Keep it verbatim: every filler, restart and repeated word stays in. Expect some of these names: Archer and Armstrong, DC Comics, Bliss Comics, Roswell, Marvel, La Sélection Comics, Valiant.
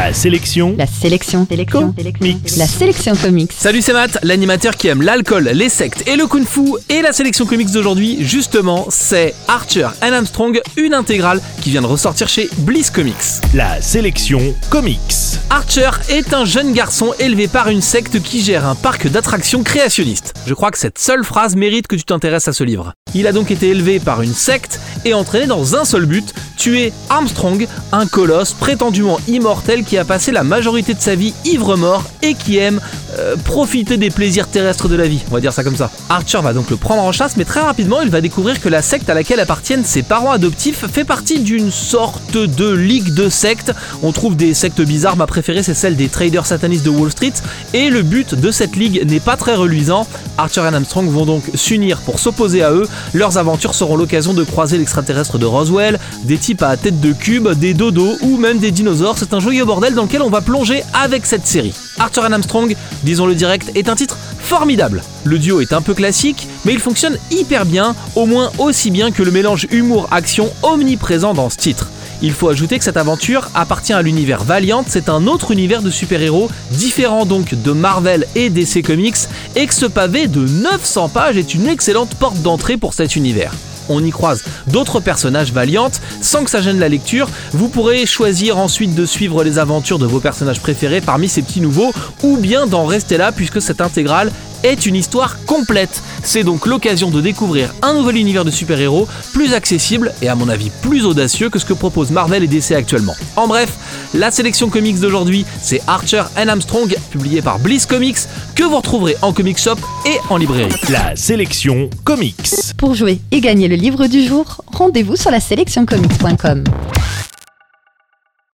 La sélection. La sélection. Sélection. Comics. La sélection comics. Salut, c'est Matt, l'animateur qui aime l'alcool, les sectes et le kung-fu. Et la sélection comics d'aujourd'hui, justement, c'est Archer and Armstrong, une intégrale qui vient de ressortir chez Bliss Comics. La sélection comics. Archer est un jeune garçon élevé par une secte qui gère un parc d'attractions créationnistes. Je crois que cette seule phrase mérite que tu t'intéresses à ce livre. Il a donc été élevé par une secte et entraîné dans un seul but, tuer Armstrong, un colosse prétendument immortel qui a passé la majorité de sa vie ivre-mort et qui aime euh, profiter des plaisirs terrestres de la vie, on va dire ça comme ça. Archer va donc le prendre en chasse, mais très rapidement il va découvrir que la secte à laquelle appartiennent ses parents adoptifs fait partie d'une sorte de ligue de sectes. On trouve des sectes bizarres, ma préférée c'est celle des traders satanistes de Wall Street, et le but de cette ligue n'est pas très reluisant. Archer et Armstrong vont donc s'unir pour s'opposer à eux. Leurs aventures seront l'occasion de croiser l'extraterrestre de Roswell, des types à tête de cube, des dodos ou même des dinosaures. C'est un joyeux bordel dans lequel on va plonger avec cette série. Archer and Armstrong, disons-le direct, est un titre formidable. Le duo est un peu classique, mais il fonctionne hyper bien, au moins aussi bien que le mélange humour-action omniprésent dans ce titre. Il faut ajouter que cette aventure appartient à l'univers Valiant, c'est un autre univers de super-héros, différent donc de Marvel et D C Comics, et que ce pavé de neuf cents pages est une excellente porte d'entrée pour cet univers. On y croise d'autres personnages Valiant, sans que ça gêne la lecture. Vous pourrez choisir ensuite de suivre les aventures de vos personnages préférés parmi ces petits nouveaux, ou bien d'en rester là puisque cette intégrale est une histoire complète. C'est donc l'occasion de découvrir un nouvel univers de super-héros plus accessible et à mon avis plus audacieux que ce que proposent Marvel et D C actuellement. En bref, la sélection comics d'aujourd'hui, c'est Archer and Armstrong, publié par Bliss Comics, que vous retrouverez en comic shop et en librairie. La sélection comics. Pour jouer et gagner le livre du jour, rendez-vous sur la sélection comics point com.